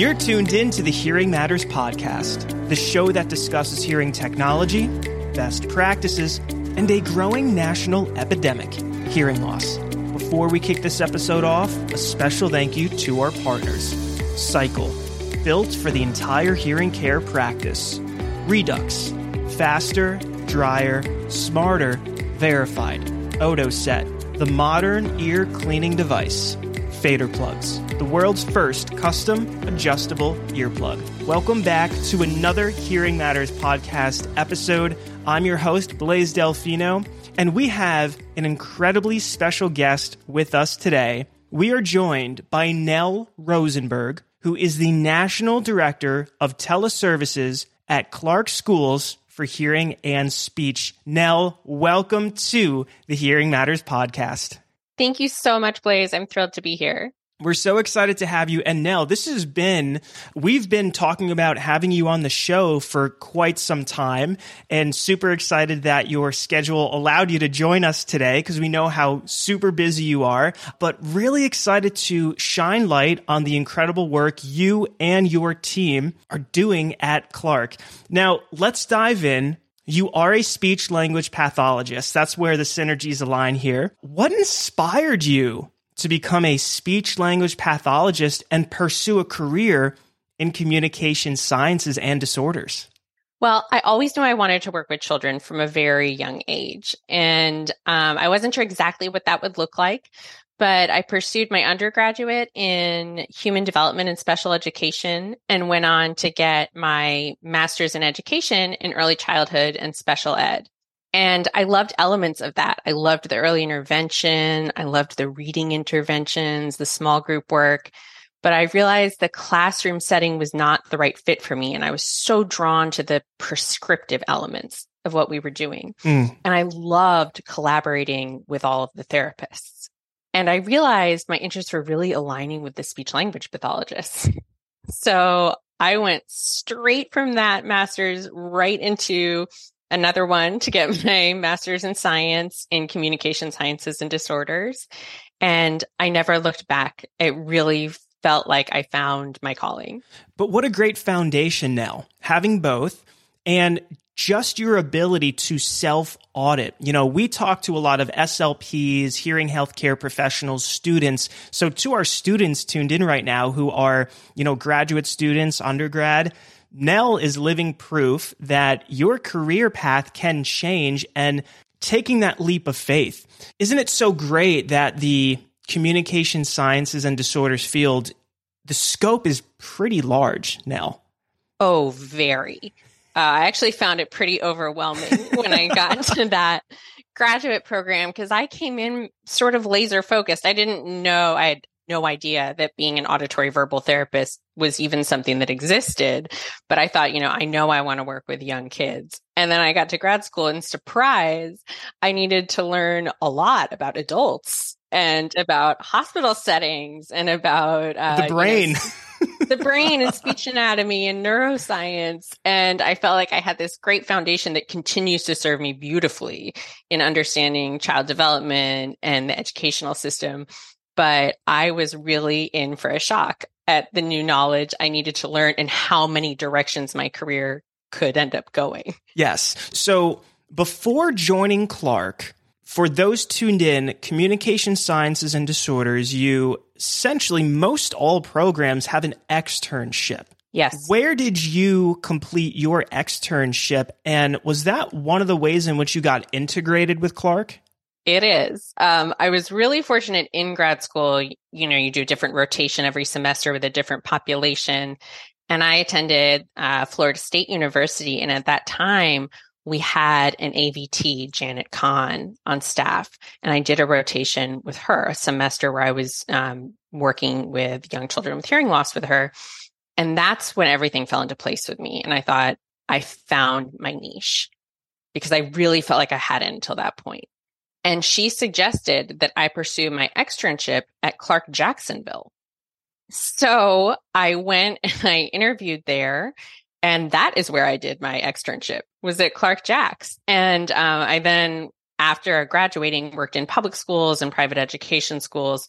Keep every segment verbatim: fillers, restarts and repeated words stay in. You're tuned in to the Hearing Matters Podcast, the show that discusses hearing technology, best practices, and a growing national epidemic, hearing loss. Before we kick this episode off, a special thank you to our partners. Sycle, built for the entire hearing care practice. Redux, faster, drier, smarter, verified. OtoSet, the modern ear cleaning device. Fader plugs, the world's first custom adjustable earplug. Welcome back to another Hearing Matters Podcast episode. I'm your host, Blaze Delfino, and we have an incredibly special guest with us today. We are joined by Nell Rosenberg, who is the National Director of Teleservices at Clarke Schools for Hearing and Speech. Nell, welcome to the Hearing Matters Podcast. Thank you so much, Blaze. I'm thrilled to be here. We're so excited to have you. And Nell, this has been, we've been talking about having you on the show for quite some time, and super excited that your schedule allowed you to join us today because we know how super busy you are, but really excited to shine light on the incredible work you and your team are doing at Clarke. Now, let's dive in. You are a speech-language pathologist. That's where the synergies align here. What inspired you to become a speech-language pathologist and pursue a career in communication sciences and disorders? Well, I always knew I wanted to work with children from a very young age. And um, I wasn't sure exactly what that would look like, but I pursued my undergraduate in human development and special education and went on to get my master's in education in early childhood and special ed. And I loved elements of that. I loved the early intervention. I loved the reading interventions, the small group work. But I realized the classroom setting was not the right fit for me. And I was so drawn to the prescriptive elements of what we were doing. Mm. And I loved collaborating with all of the therapists. And I realized my interests were really aligning with the speech-language pathologists. So I went straight from that master's right into another one to get my master's in science in communication sciences and disorders. And I never looked back. It really felt like I found my calling. But what a great foundation now, having both and just your ability to self-audit. You know, we talk to a lot of S L Ps, hearing healthcare professionals, students. So to our students tuned in right now who are, you know, graduate students, undergrad, Nell is living proof that your career path can change and taking that leap of faith. Isn't it so great that the communication sciences and disorders field, the scope is pretty large, Nell? Oh, very. Uh, I actually found it pretty overwhelming when I got into that graduate program because I came in sort of laser focused. I didn't know I had no idea that being an auditory verbal therapist was even something that existed. But I thought, you know, I know I want to work with young kids. And then I got to grad school and surprise, I needed to learn a lot about adults and about hospital settings and about uh, the brain, you know, the brain and speech anatomy and neuroscience. And I felt like I had this great foundation that continues to serve me beautifully in understanding child development and the educational system. But I was really in for a shock at the new knowledge I needed to learn and how many directions my career could end up going. Yes. So before joining Clarke, for those tuned in, communication sciences and disorders, you essentially, most all programs have an externship. Yes. Where did you complete your externship? And was that one of the ways in which you got integrated with Clarke? It is. Um, I was really fortunate in grad school. You know, you do a different rotation every semester with a different population. And I attended uh, Florida State University. And at that time, we had an A V T, Janet Kahn, on staff. And I did a rotation with her, a semester where I was um, working with young children with hearing loss with her. And that's when everything fell into place with me. And I thought I found my niche because I really felt like I hadn't until that point. And she suggested that I pursue my externship at Clarke Jacksonville. So I went and I interviewed there. And that is where I did my externship, was at Clarke Jacks. And um, I then, after graduating, worked in public schools and private education schools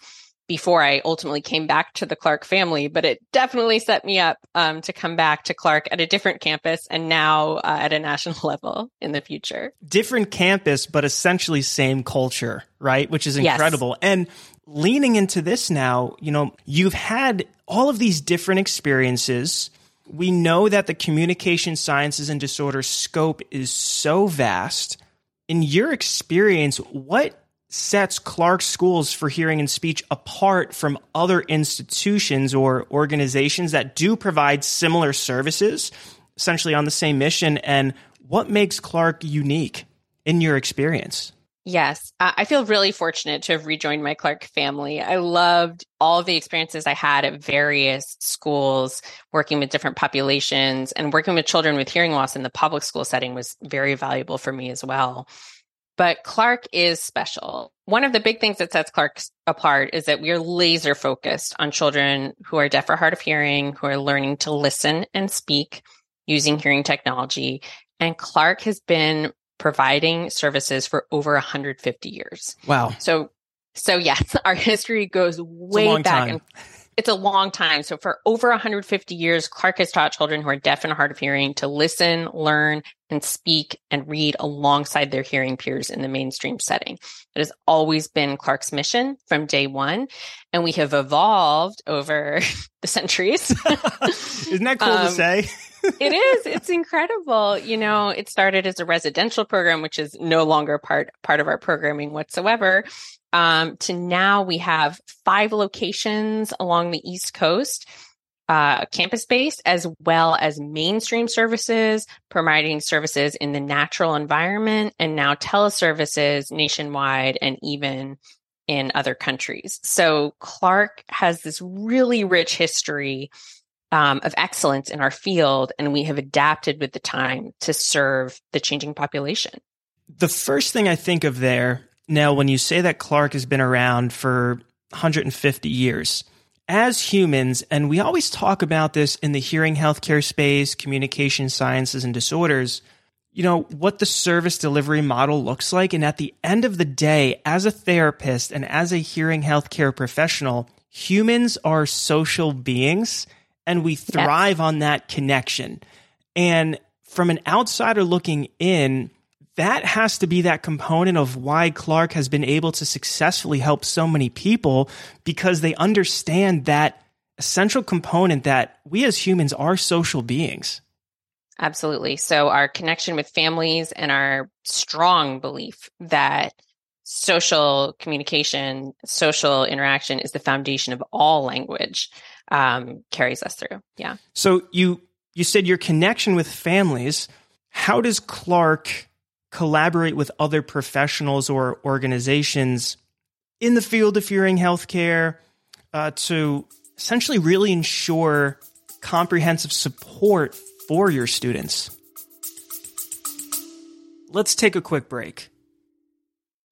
before I ultimately came back to the Clarke family, but it definitely set me up um, to come back to Clarke at a different campus and now uh, at a national level in the future. Different campus, but essentially same culture, right? Which is incredible. Yes. And leaning into this now, you know, you've had all of these different experiences. We know that the communication sciences and disorder scope is so vast. In your experience, what sets Clarke Schools for Hearing and Speech apart from other institutions or organizations that do provide similar services, essentially on the same mission? And what makes Clarke unique in your experience? Yes, I feel really fortunate to have rejoined my Clarke family. I loved all the experiences I had at various schools, working with different populations, and working with children with hearing loss in the public school setting was very valuable for me as well. But Clarke is special. One of the big things that sets Clarke apart is that we are laser focused on children who are deaf or hard of hearing, who are learning to listen and speak using hearing technology. And Clarke has been providing services for over one hundred fifty years. Wow. So, so yes, our history goes way back. And it's a long time. So for over one hundred fifty years, Clarke has taught children who are deaf and hard of hearing to listen, learn, and speak and read alongside their hearing peers in the mainstream setting. It has always been Clarke's mission from day one. And we have evolved over the centuries. Isn't that cool um, to say? It is. It's incredible. You know, it started as a residential program, which is no longer part part of our programming whatsoever. Um, to now we have five locations along the East Coast, uh, campus-based, as well as mainstream services, providing services in the natural environment, and now teleservices nationwide and even in other countries. So Clarke has this really rich history Um, of excellence in our field, and we have adapted with the time to serve the changing population. The first thing I think of there, Nell, when you say that Clarke has been around for one hundred fifty years, as humans, and we always talk about this in the hearing healthcare space, communication sciences and disorders, you know, what the service delivery model looks like. And at the end of the day, as a therapist and as a hearing healthcare professional, humans are social beings. And we thrive on that connection. And from an outsider looking in, that has to be that component of why Clarke has been able to successfully help so many people, because they understand that essential component that we as humans are social beings. Absolutely. So our connection with families and our strong belief that social communication, social interaction is the foundation of all language um, carries us through. Yeah. So you you said your connection with families. How does Clarke collaborate with other professionals or organizations in the field of hearing healthcare uh, to essentially really ensure comprehensive support for your students? Let's take a quick break.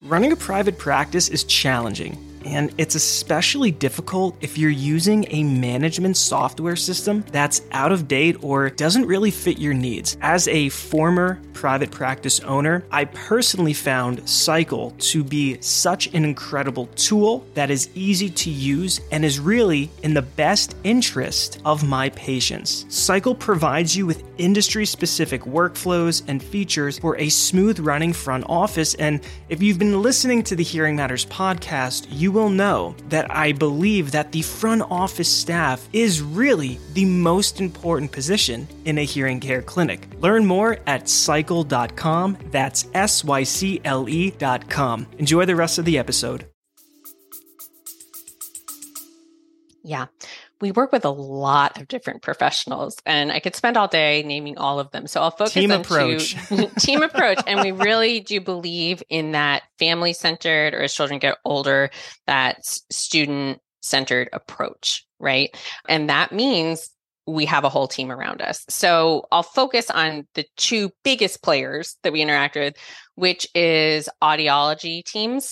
Running a private practice is challenging, and it's especially difficult if you're using a management software system that's out of date or doesn't really fit your needs. As a former private practice owner, I personally found Sycle to be such an incredible tool that is easy to use and is really in the best interest of my patients. Sycle provides you with industry-specific workflows and features for a smooth-running front office, and if you've been listening to the Hearing Matters podcast, you You will know that I believe that the front office staff is really the most important position in a hearing care clinic. Learn more at sycle dot com. That's S Y C L E dot com. Enjoy the rest of the episode. Yeah, we work with a lot of different professionals, and I could spend all day naming all of them. So I'll focus team on approach. Two, team approach. And we really do believe in that family-centered, or as children get older, that student-centered approach, right? And that means we have a whole team around us. So I'll focus on the two biggest players that we interact with, which is audiology teams,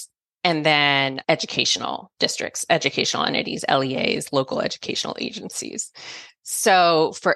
and then educational districts, educational entities, L E As, local educational agencies. So for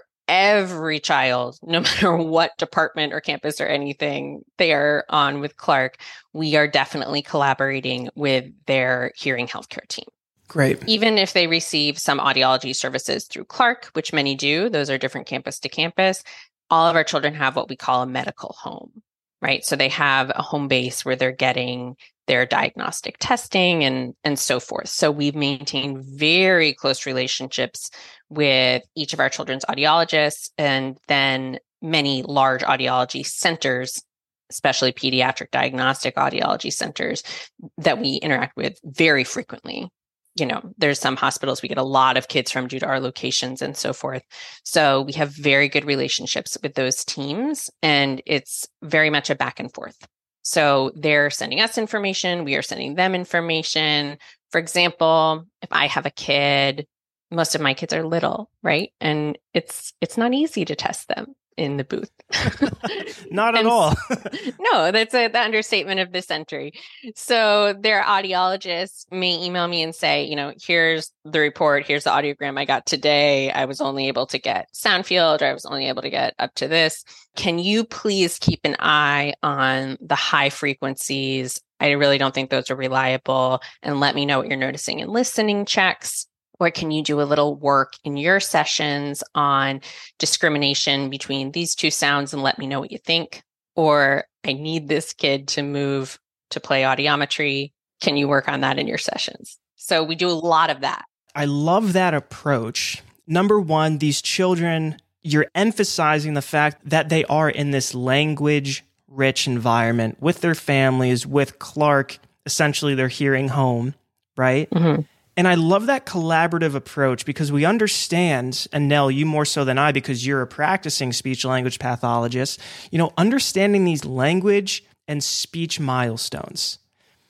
every child, no matter what department or campus or anything they are on with Clarke, we are definitely collaborating with their hearing healthcare team. Great. Even if they receive some audiology services through Clarke, which many do, those are different campus to campus, all of our children have what we call a medical home, right? So they have a home base where they're getting their diagnostic testing and, and so forth. So we've maintained very close relationships with each of our children's audiologists and then many large audiology centers, especially pediatric diagnostic audiology centers that we interact with very frequently. You know, there's some hospitals we get a lot of kids from due to our locations and so forth. So we have very good relationships with those teams, and it's very much a back and forth. So they're sending us information. We are sending them information. For example, if I have a kid, most of my kids are little, right? And it's it's not easy to test them in the booth. Not at all. No, that's a, the understatement of the century. So their audiologists may email me and say, you know, here's the report. Here's the audiogram I got today. I was only able to get sound field, or I was only able to get up to this. Can you please keep an eye on the high frequencies? I really don't think those are reliable. And let me know what you're noticing in listening checks. Or can you do a little work in your sessions on discrimination between these two sounds and let me know what you think? Or I need this kid to move to play audiometry. Can you work on that in your sessions? So we do a lot of that. I love that approach. Number one, these children, you're emphasizing the fact that they are in this language-rich environment with their families, with Clarke, essentially their hearing home, right? Mm-hmm. And I love that collaborative approach because we understand, and Nell, you more so than I, because you're a practicing speech language pathologist, you know, understanding these language and speech milestones.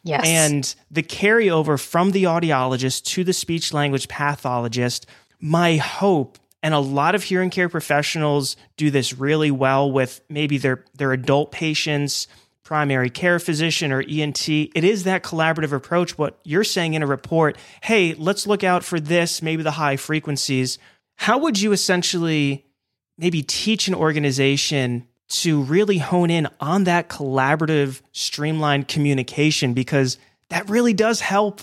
Yes. And the carryover from the audiologist to the speech language pathologist, my hope, and a lot of hearing care professionals do this really well with maybe their, their adult patients, primary care physician or E N T, it is that collaborative approach. What you're saying in a report, hey, let's look out for this, maybe the high frequencies. How would you essentially maybe teach an organization to really hone in on that collaborative, streamlined communication? Because that really does help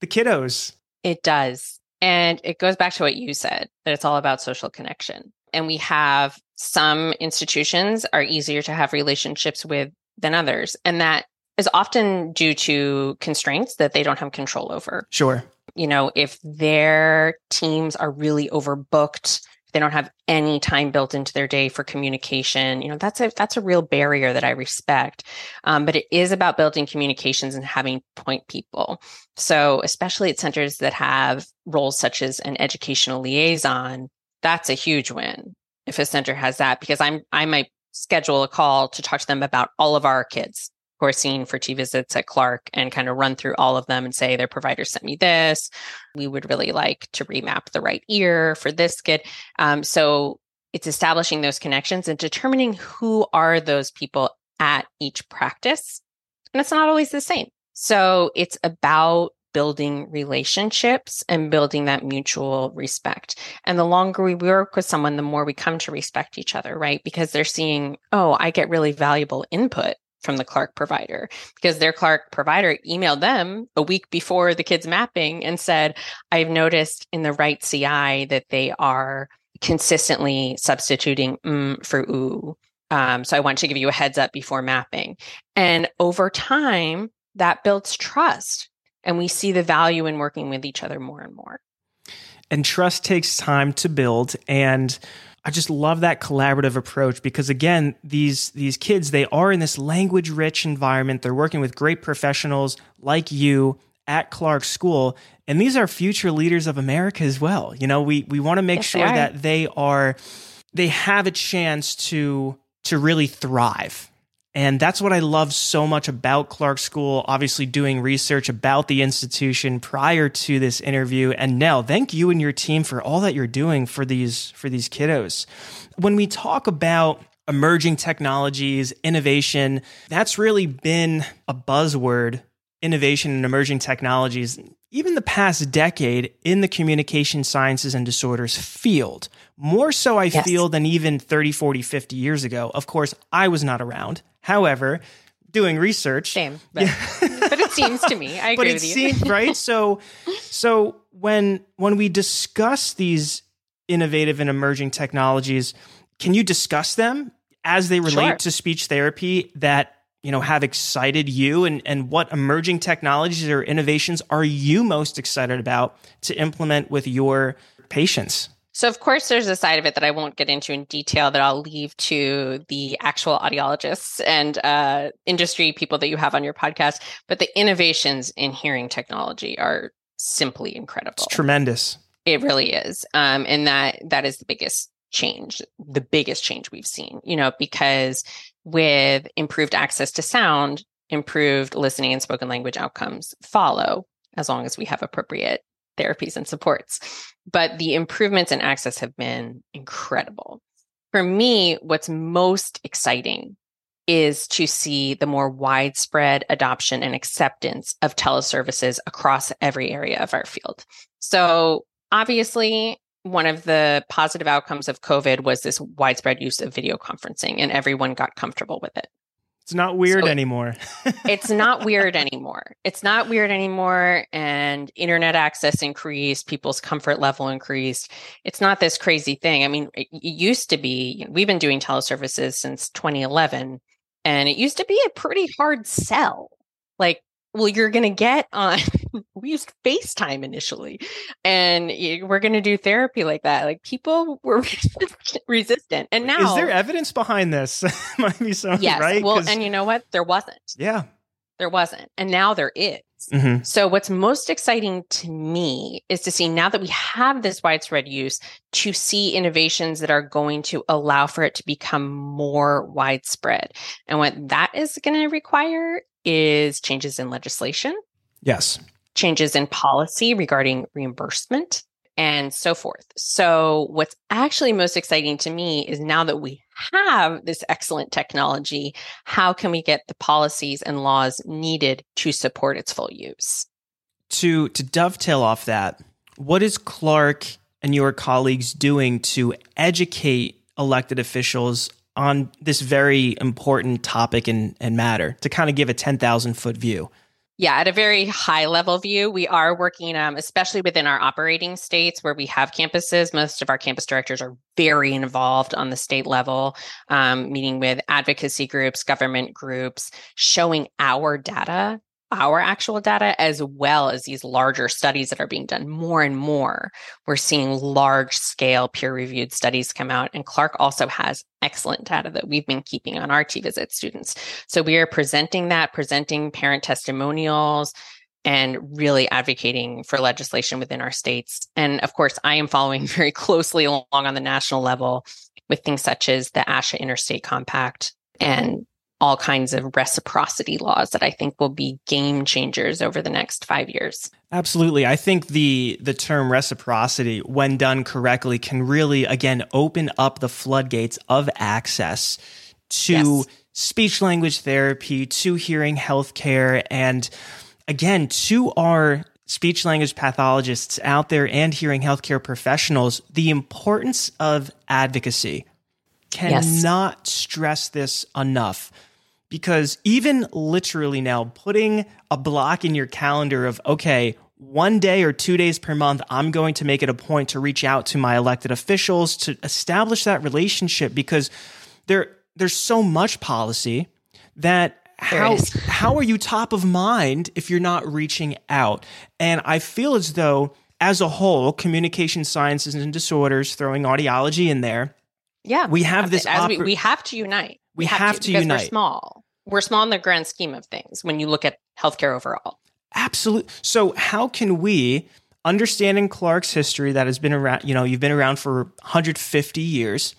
the kiddos. It does. And it goes back to what you said, that it's all about social connection. And we have some institutions are easier to have relationships with than others. And that is often due to constraints that they don't have control over. Sure. You know, if their teams are really overbooked, they don't have any time built into their day for communication, you know, that's a, that's a real barrier that I respect. Um, but it is about building communications and having point people. So especially at centers that have roles such as an educational liaison, that's a huge win if a center has that, because I'm, I might schedule a call to talk to them about all of our kids who are seen for two visits at Clarke and kind of run through all of them and say, their provider sent me this. We would really like to remap the right ear for this kid. Um, so it's establishing those connections and determining who are those people at each practice. And it's not always the same. So it's about building relationships and building that mutual respect. And the longer we work with someone, the more we come to respect each other, right? Because they're seeing, oh, I get really valuable input from the Clarke provider, because their Clarke provider emailed them a week before the kid's mapping and said, I've noticed in the right C I that they are consistently substituting mm for ooh. Um, so I want to give you a heads up before mapping. And over time, that builds trust. And we see the value in working with each other more and more. And trust takes time to build. And I just love that collaborative approach because, again, these, these kids, they are in this language-rich environment. They're working with great professionals like you at Clarke School. And these are future leaders of America as well. You know, we we want to make yes, sure they that they are, they have a chance to to really thrive. And that's what I love so much about Clarke School, obviously doing research about the institution prior to this interview. And Nell, thank you and your team for all that you're doing for these for these kiddos. When we talk about emerging technologies, innovation, that's really been a buzzword, innovation and emerging technologies, even the past decade in the communication sciences and disorders field. More so, I yes. feel, than even thirty, forty, fifty years ago. Of course, I was not around. However, doing research. Shame, but, yeah. But it seems to me. I agree but it with you. Seemed, right? So, so when when we discuss these innovative and emerging technologies, can you discuss them as they relate Sure. to speech therapy that, you know, have excited you, and, and what emerging technologies or innovations are you most excited about to implement with your patients? So, of course, there's a side of it that I won't get into in detail that I'll leave to the actual audiologists and uh, industry people that you have on your podcast. But the innovations in hearing technology are simply incredible. It's tremendous. It really is. Um, and that that is the biggest change, the biggest change we've seen, you know, because with improved access to sound, improved listening and spoken language outcomes follow, as long as we have appropriate therapies and supports. But the improvements in access have been incredible. For me, what's most exciting is to see the more widespread adoption and acceptance of teleservices across every area of our field. So obviously, one of the positive outcomes of COVID was this widespread use of video conferencing, and everyone got comfortable with it. It's not weird so anymore. It's not weird anymore. It's not weird anymore. And internet access increased, people's comfort level increased. It's not this crazy thing. I mean, it used to be, you know, we've been doing teleservices since twenty eleven, and it used to be a pretty hard sell. Like, well, you're going to get on, we used FaceTime initially, and we're going to do therapy like that. Like, people were resistant. And now. Is there evidence behind this? Might be something, yes. Right? Well, and you know what? There wasn't. Yeah. There wasn't. And now there is. Mm-hmm. So what's most exciting to me is to see, now that we have this widespread use, to see innovations that are going to allow for it to become more widespread. And what that is going to require is changes in legislation. Yes. Changes in policy regarding reimbursement and so forth. So what's actually most exciting to me is, now that we have this excellent technology, how can we get the policies and laws needed to support its full use? To to dovetail off that, what is Clarke and your colleagues doing to educate elected officials on this very important topic and, and matter, to kind of give a ten thousand foot view? Yeah, at a very high level view, we are working, um, especially within our operating states where we have campuses. Most of our campus directors are very involved on the state level, um, meeting with advocacy groups, government groups, showing our data, our actual data, as well as these larger studies that are being done more and more. We're seeing large scale peer-reviewed studies come out. And Clarke also has excellent data that we've been keeping on our T-Visit students. So we are presenting that, presenting parent testimonials, and really advocating for legislation within our states. And of course, I am following very closely along on the national level with things such as the ASHA Interstate Compact and all kinds of reciprocity laws that I think will be game changers over the next five years. Absolutely. I think the the term reciprocity, when done correctly, can really, again, open up the floodgates of access to yes. speech language therapy, to hearing healthcare, and again, to our speech language pathologists out there and hearing healthcare professionals, the importance of advocacy. Cannot yes. stress this enough. Because even literally now, putting a block in your calendar of, okay, one day or two days per month, I'm going to make it a point to reach out to my elected officials to establish that relationship, because there there's so much policy that how, how are you top of mind if you're not reaching out? And I feel as though, as a whole, communication sciences and disorders, throwing audiology in there, yeah, we have this oppor- we, we have to unite. We, we have, have to, to because unite. We're small. We're small in the grand scheme of things when you look at healthcare overall. Absolutely. So how can we, understanding Clarke's history that has been around, you know, you've been around for one hundred fifty years.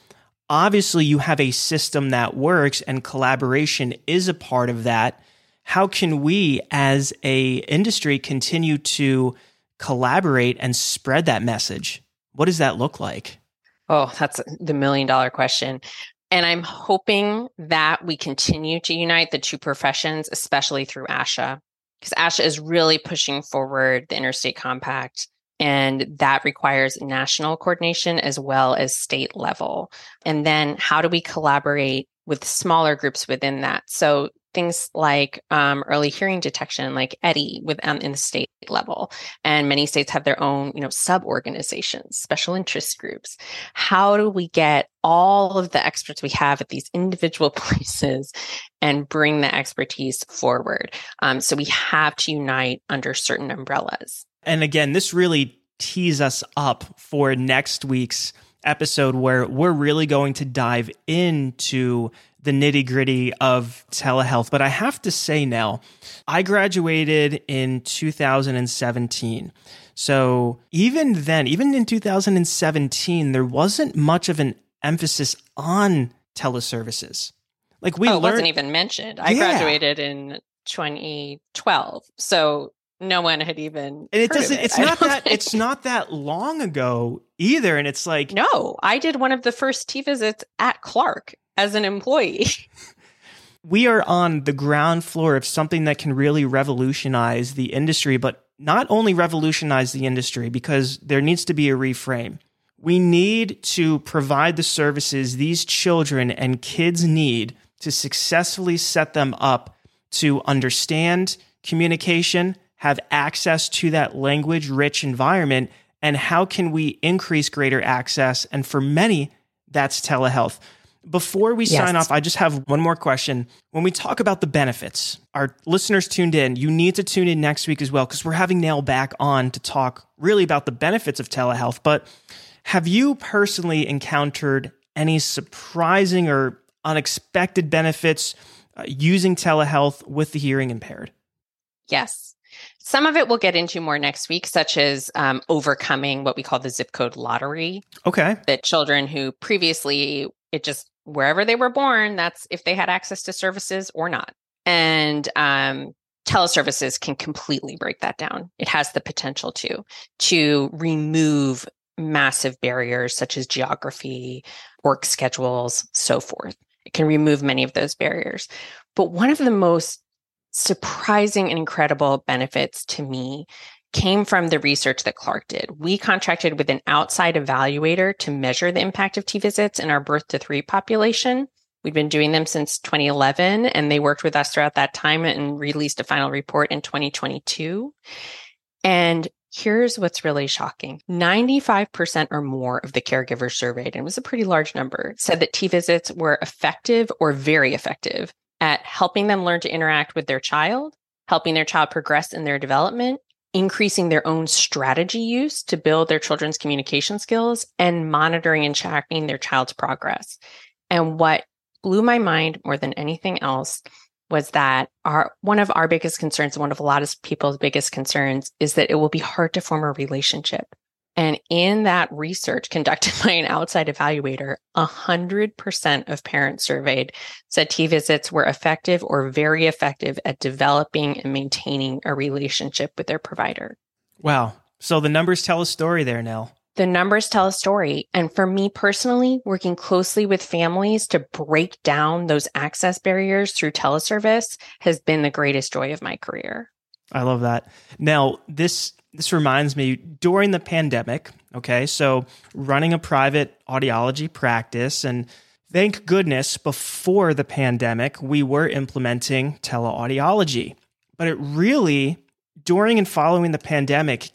Obviously, you have a system that works, and collaboration is a part of that. How can we as a industry continue to collaborate and spread that message? What does that look like? Oh, that's the million dollar question. And I'm hoping that we continue to unite the two professions, especially through ASHA, because ASHA is really pushing forward the Interstate Compact. And that requires national coordination as well as state level. And then how do we collaborate with smaller groups within that. So things like um, early hearing detection, like E D D I with, um, in the state level, and many states have their own, you know, sub-organizations, special interest groups. How do we get all of the experts we have at these individual places and bring the expertise forward? Um, so we have to unite under certain umbrellas. And again, this really tees us up for next week's episode, where we're really going to dive into the nitty gritty of telehealth. But I have to say now, I graduated in two thousand seventeen. So even then, even in two thousand seventeen, there wasn't much of an emphasis on teleservices. Like we oh, it learned- wasn't even mentioned. I yeah. graduated in twenty twelve. So no one had even. And it doesn't. It. It's I not that. Think. It's not that long ago either. And it's like, no, I did one of the first tea visits at Clarke as an employee. We are on the ground floor of something that can really revolutionize the industry, but not only revolutionize the industry, because there needs to be a reframe. We need to provide the services these children and kids need to successfully set them up to understand communication, have access to that language-rich environment, and how can we increase greater access? And for many, that's telehealth. Before we yes. sign off, I just have one more question. When we talk about the benefits, our listeners tuned in, you need to tune in next week as well, because we're having Nell back on to talk really about the benefits of telehealth. But have you personally encountered any surprising or unexpected benefits uh, using telehealth with the hearing impaired? Yes. Some of it we'll get into more next week, such as um, overcoming what we call the zip code lottery. Okay. That children who previously, it just, wherever they were born, that's if they had access to services or not. And um, teleservices can completely break that down. It has the potential to, to remove massive barriers such as geography, work schedules, so forth. It can remove many of those barriers. But one of the most surprising and incredible benefits to me came from the research that Clarke did. We contracted with an outside evaluator to measure the impact of T-visits in our birth to three population. We've been doing them since twenty eleven, and they worked with us throughout that time and released a final report in twenty twenty-two. And here's what's really shocking. ninety-five percent or more of the caregivers surveyed, and it was a pretty large number, said that T-visits were effective or very effective at helping them learn to interact with their child, helping their child progress in their development, increasing their own strategy use to build their children's communication skills, and monitoring and tracking their child's progress. And what blew my mind more than anything else was that our one of our biggest concerns, one of a lot of people's biggest concerns, is that it will be hard to form a relationship. And in that research conducted by an outside evaluator, one hundred percent of parents surveyed said T-visits were effective or very effective at developing and maintaining a relationship with their provider. Wow. So the numbers tell a story there, Nell. The numbers tell a story. And for me personally, working closely with families to break down those access barriers through teleservice has been the greatest joy of my career. I love that. Now, this... This reminds me, during the pandemic, okay, so running a private audiology practice, and thank goodness before the pandemic, we were implementing teleaudiology. But it really, during and following the pandemic,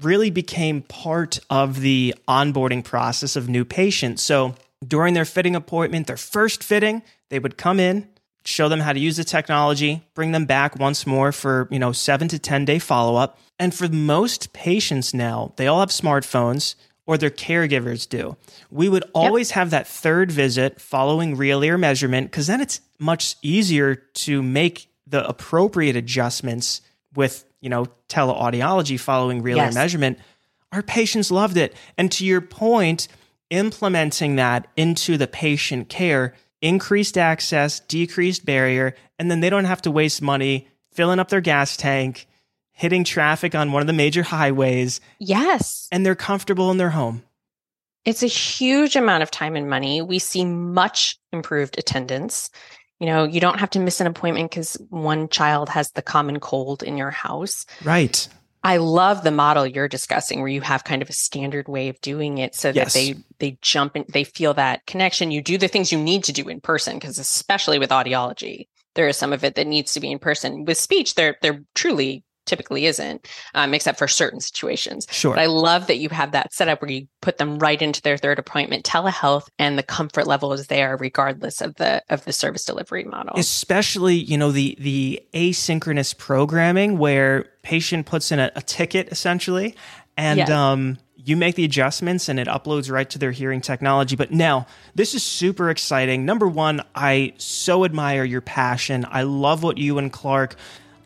really became part of the onboarding process of new patients. So during their fitting appointment, their first fitting, they would come in, show them how to use the technology, bring them back once more for, you know, seven to ten day follow-up. And for most patients now, they all have smartphones, or their caregivers do. We would always yep. have that third visit following real ear measurement, because then it's much easier to make the appropriate adjustments with, you know, teleaudiology following real yes. ear measurement. Our patients loved it. And to your point, implementing that into the patient care, increased access, decreased barrier, and then they don't have to waste money filling up their gas tank, hitting traffic on one of the major highways. Yes. And they're comfortable in their home. It's a huge amount of time and money. We see much improved attendance. You know, you don't have to miss an appointment because one child has the common cold in your house. Right. I love the model you're discussing where you have kind of a standard way of doing it so yes. that they they jump in, they feel that connection. You do the things you need to do in person, because especially with audiology, there is some of it that needs to be in person. With speech, there there truly typically isn't, um, except for certain situations. Sure. But I love that you have that set up where you put them right into their third appointment, telehealth, and the comfort level is there regardless of the of the service delivery model. Especially, you know, the the asynchronous programming where patient puts in a, a ticket essentially, and yes. um, you make the adjustments and it uploads right to their hearing technology. But now, this is super exciting. Number one, I so admire your passion. I love what you and Clarke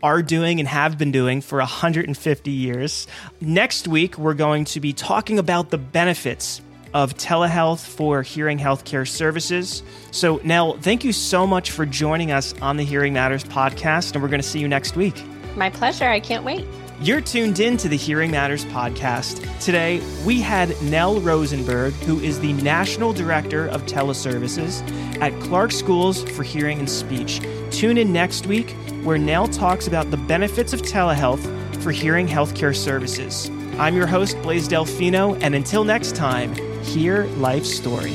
are doing and have been doing for one hundred fifty years. Next week, we're going to be talking about the benefits of telehealth for hearing healthcare services. So, Nell, thank you so much for joining us on the Hearing Matters podcast, and we're going to see you next week. My pleasure. I can't wait. You're tuned in to the Hearing Matters podcast. Today, we had Nell Rosenberg, who is the National Director of Teleservices at Clarke Schools for Hearing and Speech. Tune in next week, where Nell talks about the benefits of telehealth for hearing healthcare services. I'm your host, Blaze Delfino, and until next time, hear life's story.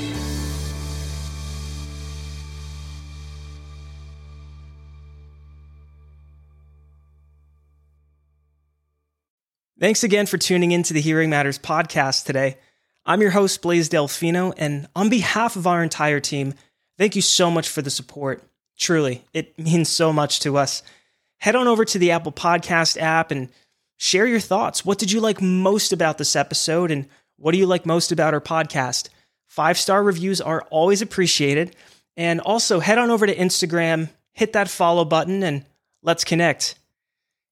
Thanks again for tuning in to the Hearing Matters podcast today. I'm your host, Blaze Delfino, and on behalf of our entire team, thank you so much for the support. Truly, it means so much to us. Head on over to the Apple Podcast app and share your thoughts. What did you like most about this episode, and what do you like most about our podcast? Five-star reviews are always appreciated. And also, head on over to Instagram, hit that follow button, and let's connect.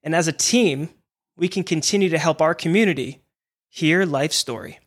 And as a team, we can continue to help our community hear life's story.